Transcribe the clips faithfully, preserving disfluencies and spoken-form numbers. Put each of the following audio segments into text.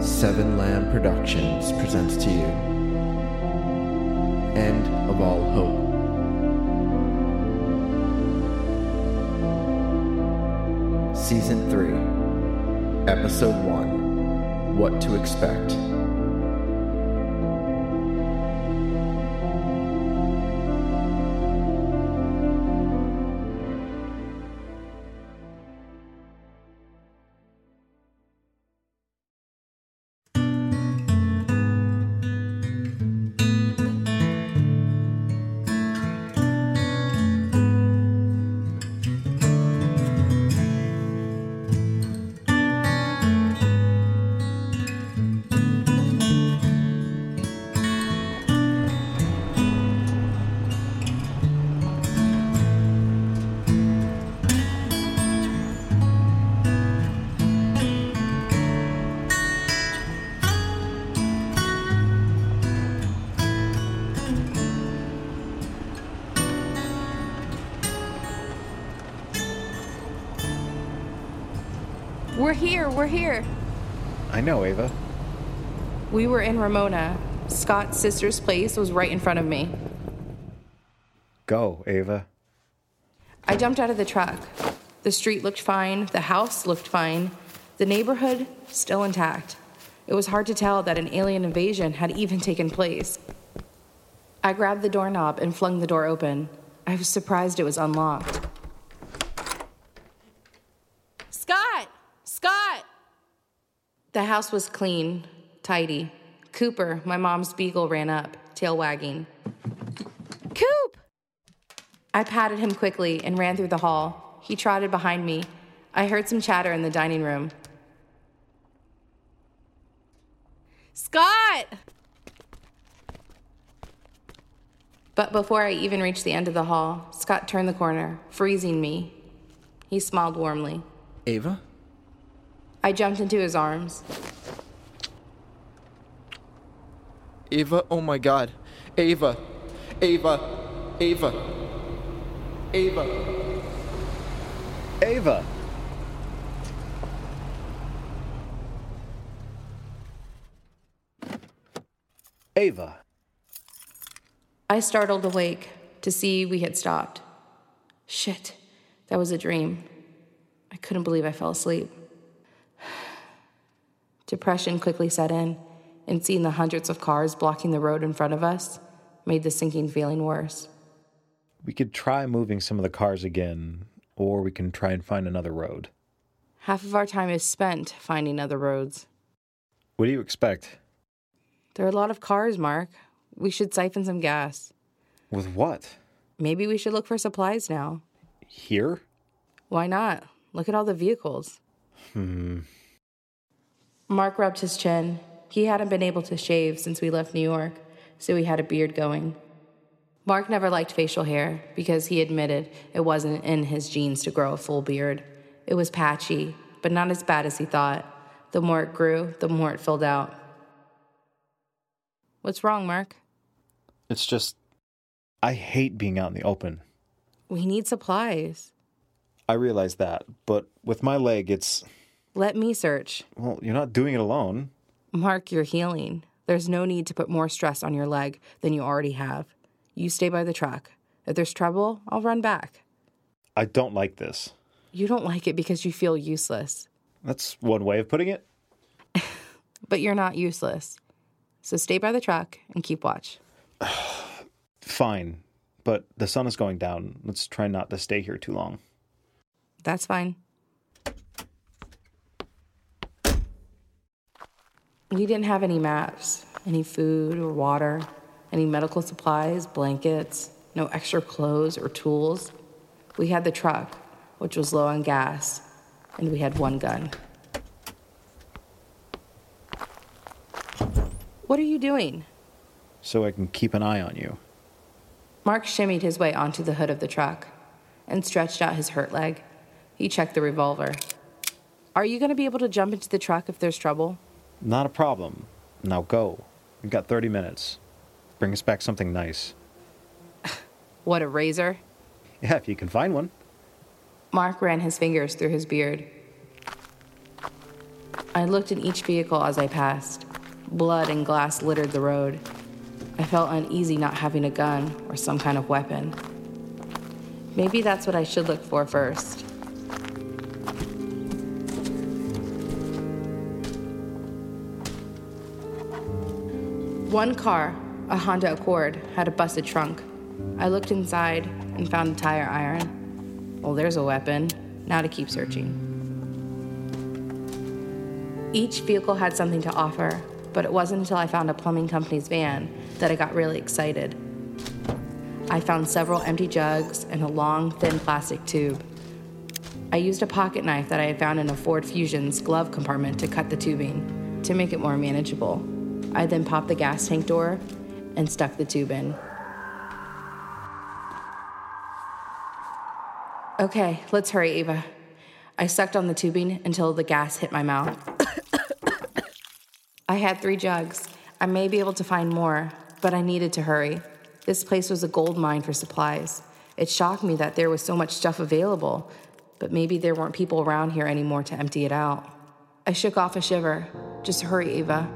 Seven Lamb Productions presents to you End of All Hope. Season three, Episode one, What to Expect. We're here, we're here. I know, Ava. We were in Ramona. Scott's sister's place was right in front of me. Go, Ava. I jumped out of the truck. The street looked fine, the house looked fine, the neighborhood still intact. It was hard to tell that an alien invasion had even taken place. I grabbed the doorknob and flung the door open. I was surprised it was unlocked. The house was clean, tidy. Cooper, my mom's beagle, ran up, tail wagging. Coop! I patted him quickly and ran through the hall. He trotted behind me. I heard some chatter in the dining room. Scott! But before I even reached the end of the hall, Scott turned the corner, freezing me. He smiled warmly. Ava? I jumped into his arms. Ava, oh my God. Ava, Ava, Ava, Ava, Ava. Ava. I startled awake to see we had stopped. Shit, that was a dream. I couldn't believe I fell asleep. Depression quickly set in, and seeing the hundreds of cars blocking the road in front of us made the sinking feeling worse. We could try moving some of the cars again, or we can try and find another road. Half of our time is spent finding other roads. What do you expect? There are a lot of cars, Mark. We should siphon some gas. With what? Maybe we should look for supplies now. Here? Why not? Look at all the vehicles. Hmm... Mark rubbed his chin. He hadn't been able to shave since we left New York, so he had a beard going. Mark never liked facial hair because he admitted it wasn't in his genes to grow a full beard. It was patchy, but not as bad as he thought. The more it grew, the more it filled out. What's wrong, Mark? It's just, I hate being out in the open. We need supplies. I realize that, but with my leg, it's... Let me search. Well, you're not doing it alone. Mark, you're healing. There's no need to put more stress on your leg than you already have. You stay by the truck. If there's trouble, I'll run back. I don't like this. You don't like it because you feel useless. That's one way of putting it. But you're not useless. So stay by the truck and keep watch. Fine. But the sun is going down. Let's try not to stay here too long. That's fine. We didn't have any maps, any food or water, any medical supplies, blankets, no extra clothes or tools. We had the truck, which was low on gas, and we had one gun. What are you doing? So I can keep an eye on you. Mark shimmied his way onto the hood of the truck and stretched out his hurt leg. He checked the revolver. Are you going to be able to jump into the truck if there's trouble? Not a problem. Now go. We've got thirty minutes. Bring us back something nice. What, a razor? Yeah, if you can find one. Mark ran his fingers through his beard. I looked in each vehicle as I passed. Blood and glass littered the road. I felt uneasy not having a gun or some kind of weapon. Maybe that's what I should look for first. One car, a Honda Accord, had a busted trunk. I looked inside and found a tire iron. Well, there's a weapon. Now to keep searching. Each vehicle had something to offer, but it wasn't until I found a plumbing company's van that I got really excited. I found several empty jugs and a long, thin plastic tube. I used a pocket knife that I had found in a Ford Fusion's glove compartment to cut the tubing to make it more manageable. I then popped the gas tank door and stuck the tube in. Okay, let's hurry, Ava. I sucked on the tubing until the gas hit my mouth. I had three jugs. I may be able to find more, but I needed to hurry. This place was a gold mine for supplies. It shocked me that there was so much stuff available, but maybe there weren't people around here anymore to empty it out. I shook off a shiver. Just hurry, Ava.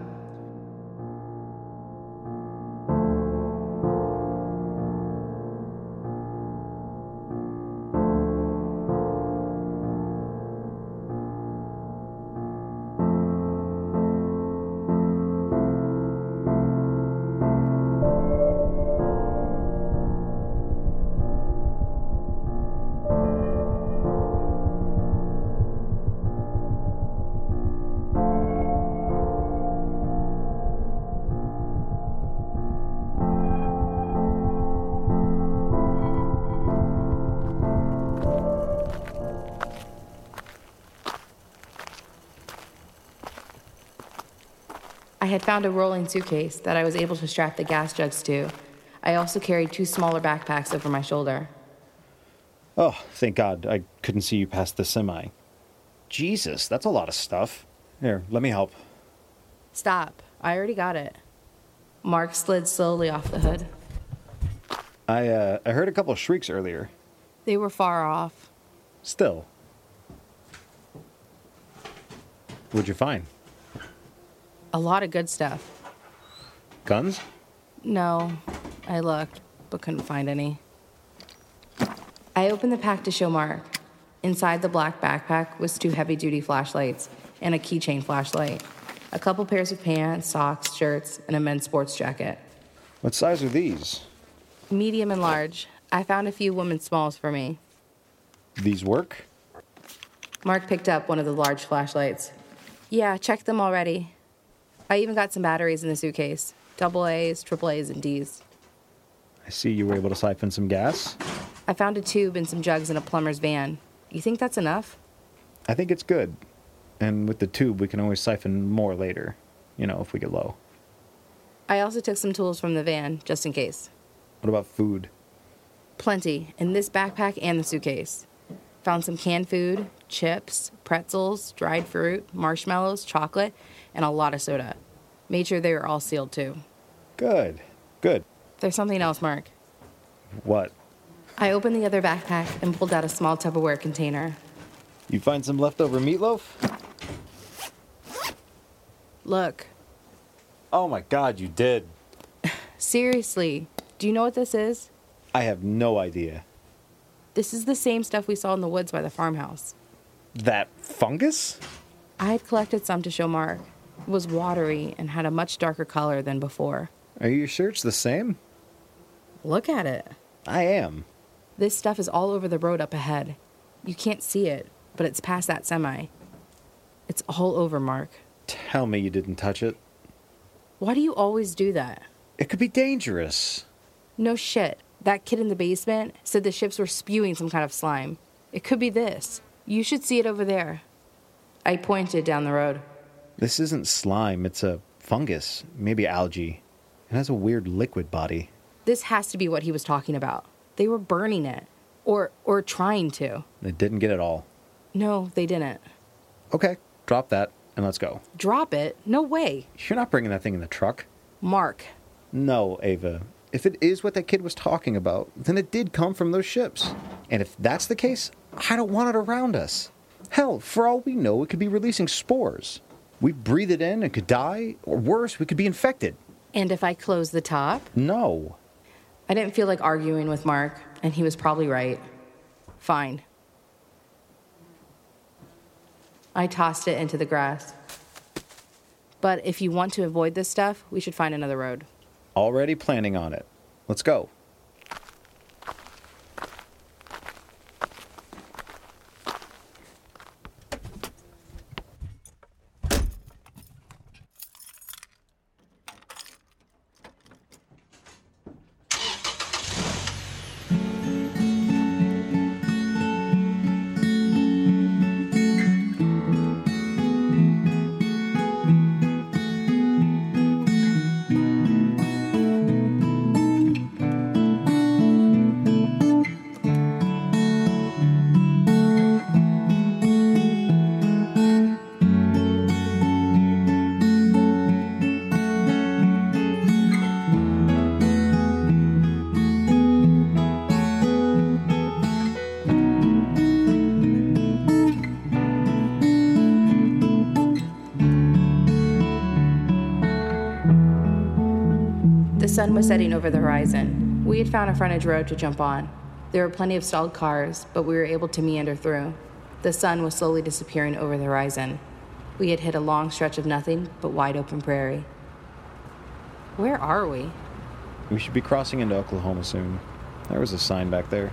I had found a rolling suitcase that I was able to strap the gas jugs to. I also carried two smaller backpacks over my shoulder. Oh, thank God. I couldn't see you past the semi. Jesus, that's a lot of stuff. Here, let me help. Stop. I already got it. Mark slid slowly off the hood. I, uh, I heard a couple of shrieks earlier. They were far off. Still. What'd you find? A lot of good stuff. Guns? No. I looked, but couldn't find any. I opened the pack to show Mark. Inside the black backpack was two heavy-duty flashlights and a keychain flashlight, a couple pairs of pants, socks, shirts, and a men's sports jacket. What size are these? Medium and large. I found a few women's smalls for me. These work? Mark picked up one of the large flashlights. Yeah, checked them already. I even got some batteries in the suitcase. Double A's, triple A's, and D's. I see you were able to siphon some gas. I found a tube and some jugs in a plumber's van. You think that's enough? I think it's good. And with the tube, we can always siphon more later. You know, if we get low. I also took some tools from the van, just in case. What about food? Plenty, in this backpack and the suitcase. Found some canned food, chips, pretzels, dried fruit, marshmallows, chocolate, and a lot of soda. Made sure they were all sealed, too. Good, good. There's something else, Mark. What? I opened the other backpack and pulled out a small Tupperware container. You find some leftover meatloaf? Look. Oh, my God, you did. Seriously, do you know what this is? I have no idea. This is the same stuff we saw in the woods by the farmhouse. That fungus? I had collected some to show Mark. It was watery and had a much darker color than before. Are you sure it's the same? Look at it. I am. This stuff is all over the road up ahead. You can't see it, but it's past that semi. It's all over, Mark. Tell me you didn't touch it. Why do you always do that? It could be dangerous. No shit. That kid in the basement said the ships were spewing some kind of slime. It could be this. You should see it over there. I pointed down the road. This isn't slime. It's a fungus. Maybe algae. It has a weird liquid body. This has to be what he was talking about. They were burning it. Or or trying to. They didn't get it all. No, they didn't. Okay, drop that and let's go. Drop it? No way. You're not bringing that thing in the truck. Mark. No, Ava. If it is what that kid was talking about, then it did come from those ships. And if that's the case, I don't want it around us. Hell, for all we know, it could be releasing spores. We breathe it in and could die, or worse, we could be infected. And if I close the top? No. I didn't feel like arguing with Mark, and he was probably right. Fine. I tossed it into the grass. But if you want to avoid this stuff, we should find another road. Already planning on it. Let's go. The sun was setting over the horizon. We had found a frontage road to jump on. There were plenty of stalled cars, but we were able to meander through. The sun was slowly disappearing over the horizon. We had hit a long stretch of nothing but wide open prairie. Where are we? We should be crossing into Oklahoma soon. There was a sign back there.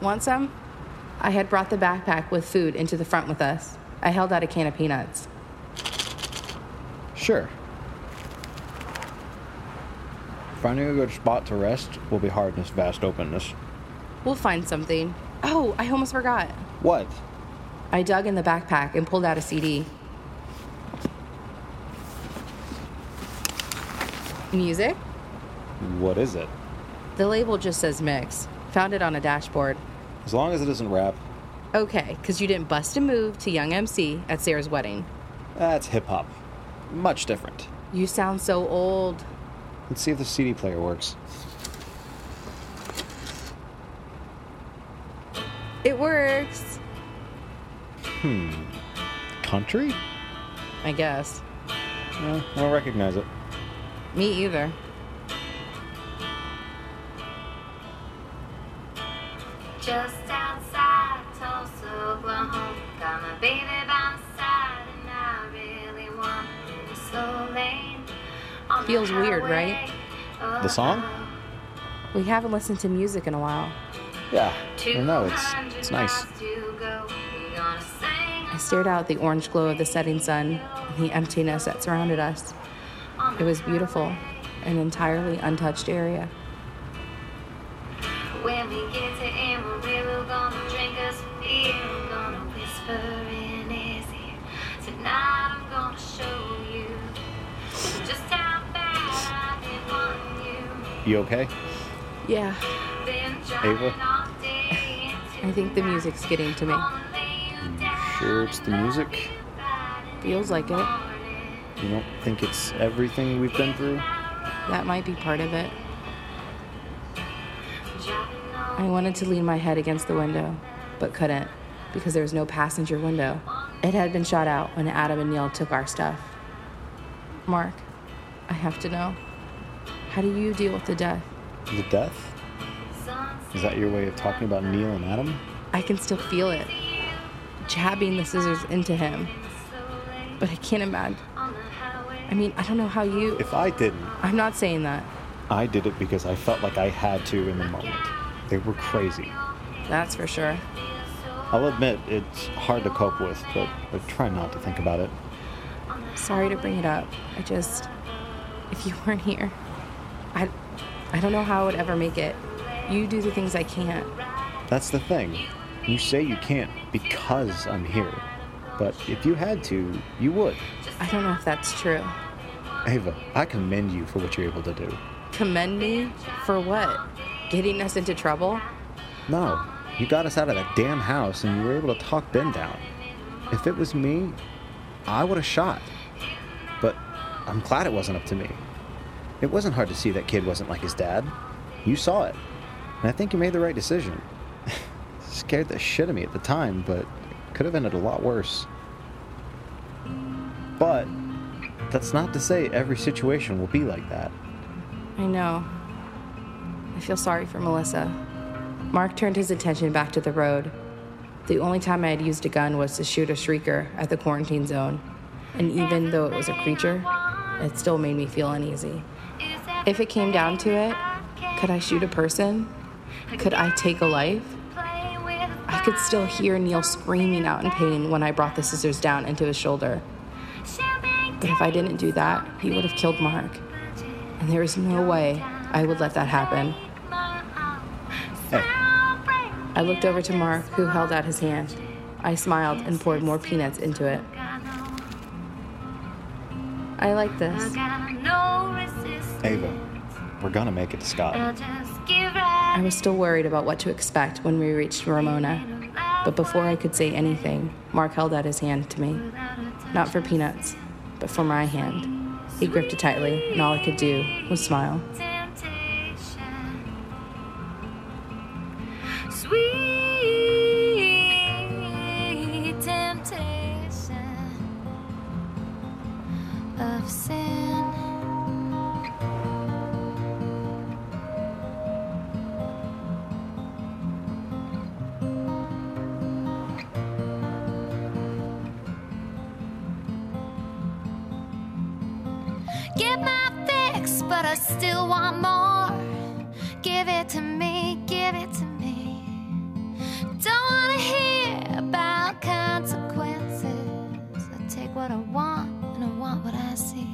Want some? I had brought the backpack with food into the front with us. I held out a can of peanuts. Sure. Finding a good spot to rest will be hard in this vast openness. We'll find something. Oh, I almost forgot. What? I dug in the backpack and pulled out a C D. Music? What is it? The label just says mix. Found it on a dashboard. As long as it isn't rap. Okay, because you didn't bust a move to Young M C at Sarah's wedding. That's hip-hop. Much different. You sound so old. Let's see if the C D player works. It works. Hmm. Country? I guess. No, I don't recognize it. Me either. Just outside Tulsa, Oklahoma. Got my baby by my side, and I really want it so late. Feels weird, right? The song? We haven't listened to music in a while. Yeah, I don't know, it's, it's nice. I stared out at the orange glow of the setting sun and the emptiness that surrounded us. It was beautiful, an entirely untouched area. When we get to Amarillo, gonna drink us beer, gonna whisper in his ear. Tonight I'm gonna show you just how. You okay? Yeah. Ava? I think the music's getting to me. You sure it's the music? Feels like it. You don't think it's everything we've been through? That might be part of it. I wanted to lean my head against the window, but couldn't, because there was no passenger window. It had been shot out when Adam and Neil took our stuff. Mark, I have to know. How do you deal with the death? The death? Is that your way of talking about Neil and Adam? I can still feel it, jabbing the scissors into him. But I can't imagine. I mean, I don't know how you... If I didn't... I'm not saying that. I did it because I felt like I had to in the moment. They were crazy. That's for sure. I'll admit, it's hard to cope with, but I try not to think about it. Sorry to bring it up. I just... If you weren't here... I, I don't know how I would ever make it. You do the things I can't. That's the thing. You say you can't because I'm here. But if you had to, you would. I don't know if that's true. Ava, I commend you for what you're able to do. Commend me? For what? Getting us into trouble? No. You got us out of that damn house and you were able to talk Ben down. If it was me, I would have shot. But I'm glad it wasn't up to me. It wasn't hard to see that kid wasn't like his dad. You saw it. And I think you made the right decision. Scared the shit out of me at the time, but it could have ended a lot worse. But that's not to say every situation will be like that. I know. I feel sorry for Melissa. Mark turned his attention back to the road. The only time I had used a gun was to shoot a shrieker at the quarantine zone. And even though it was a creature, it still made me feel uneasy. If it came down to it, could I shoot a person? Could I take a life? I could still hear Neil screaming out in pain when I brought the scissors down into his shoulder. But if I didn't do that, he would have killed Mark. And there is no way I would let that happen. Hey. I looked over to Mark, who held out his hand. I smiled and poured more peanuts into it. I like this. Ava, we're gonna make it to Scotland. I was still worried about what to expect when we reached Ramona, but before I could say anything, Mark held out his hand to me. Not for peanuts, but for my hand. He gripped it tightly, and all I could do was smile. Get my fix, but I still want more. Give it to me, give it to me. Don't wanna hear about consequences. I take what I want, and I want what I see.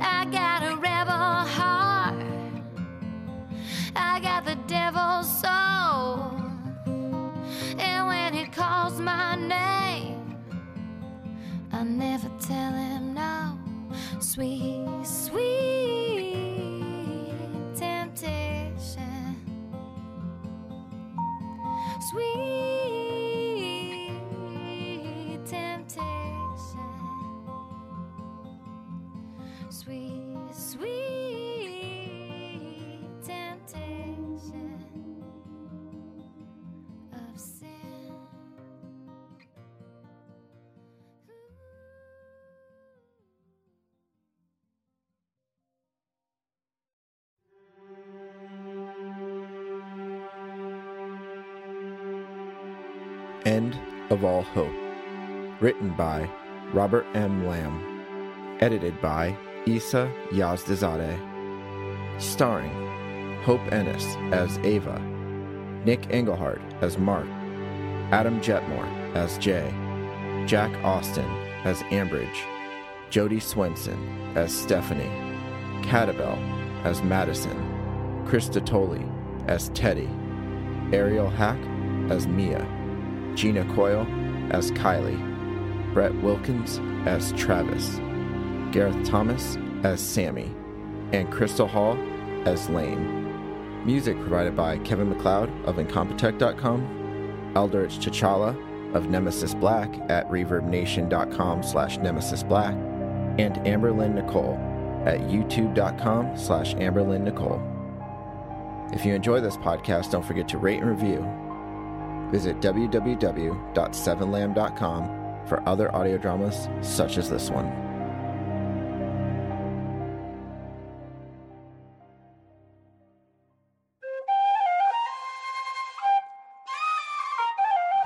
I got a rebel heart. I got the devil's soul. And when he calls my name, I never tell him no. Sweet, sweet temptation. Sweet temptation. Sweet, sweet temptation of sin. End of All Hope. Written by Robert M. Lamb. Edited by Issa Yazdizade. Starring Hope Ennis as Ava, Nick Engelhardt as Mark, Adam Jetmore as Jay, Jack Austin as Ambridge, Jody Swenson as Stephanie, Catabel as Madison, Krista Tolle as Teddy, Ariel Hack as Mia, Gina Coyle as Kylie, Brett Wilkins as Travis, Gareth Thomas as Sammy, and Crystal Hall as Lane. Music provided by Kevin MacLeod of Incompetech dot com, Eldritch T'Challa of Nemesis Black at ReverbNation.com slash Nemesis Black, and Amberlynn Nicole at YouTube.com slash Amberlynn Nicole. If you enjoy this podcast, don't forget to rate and review. Visit w w w dot seven lamb dot com for other audio dramas such as this one.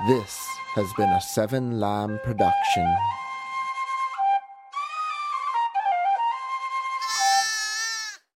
This has been a Seven Lamb production.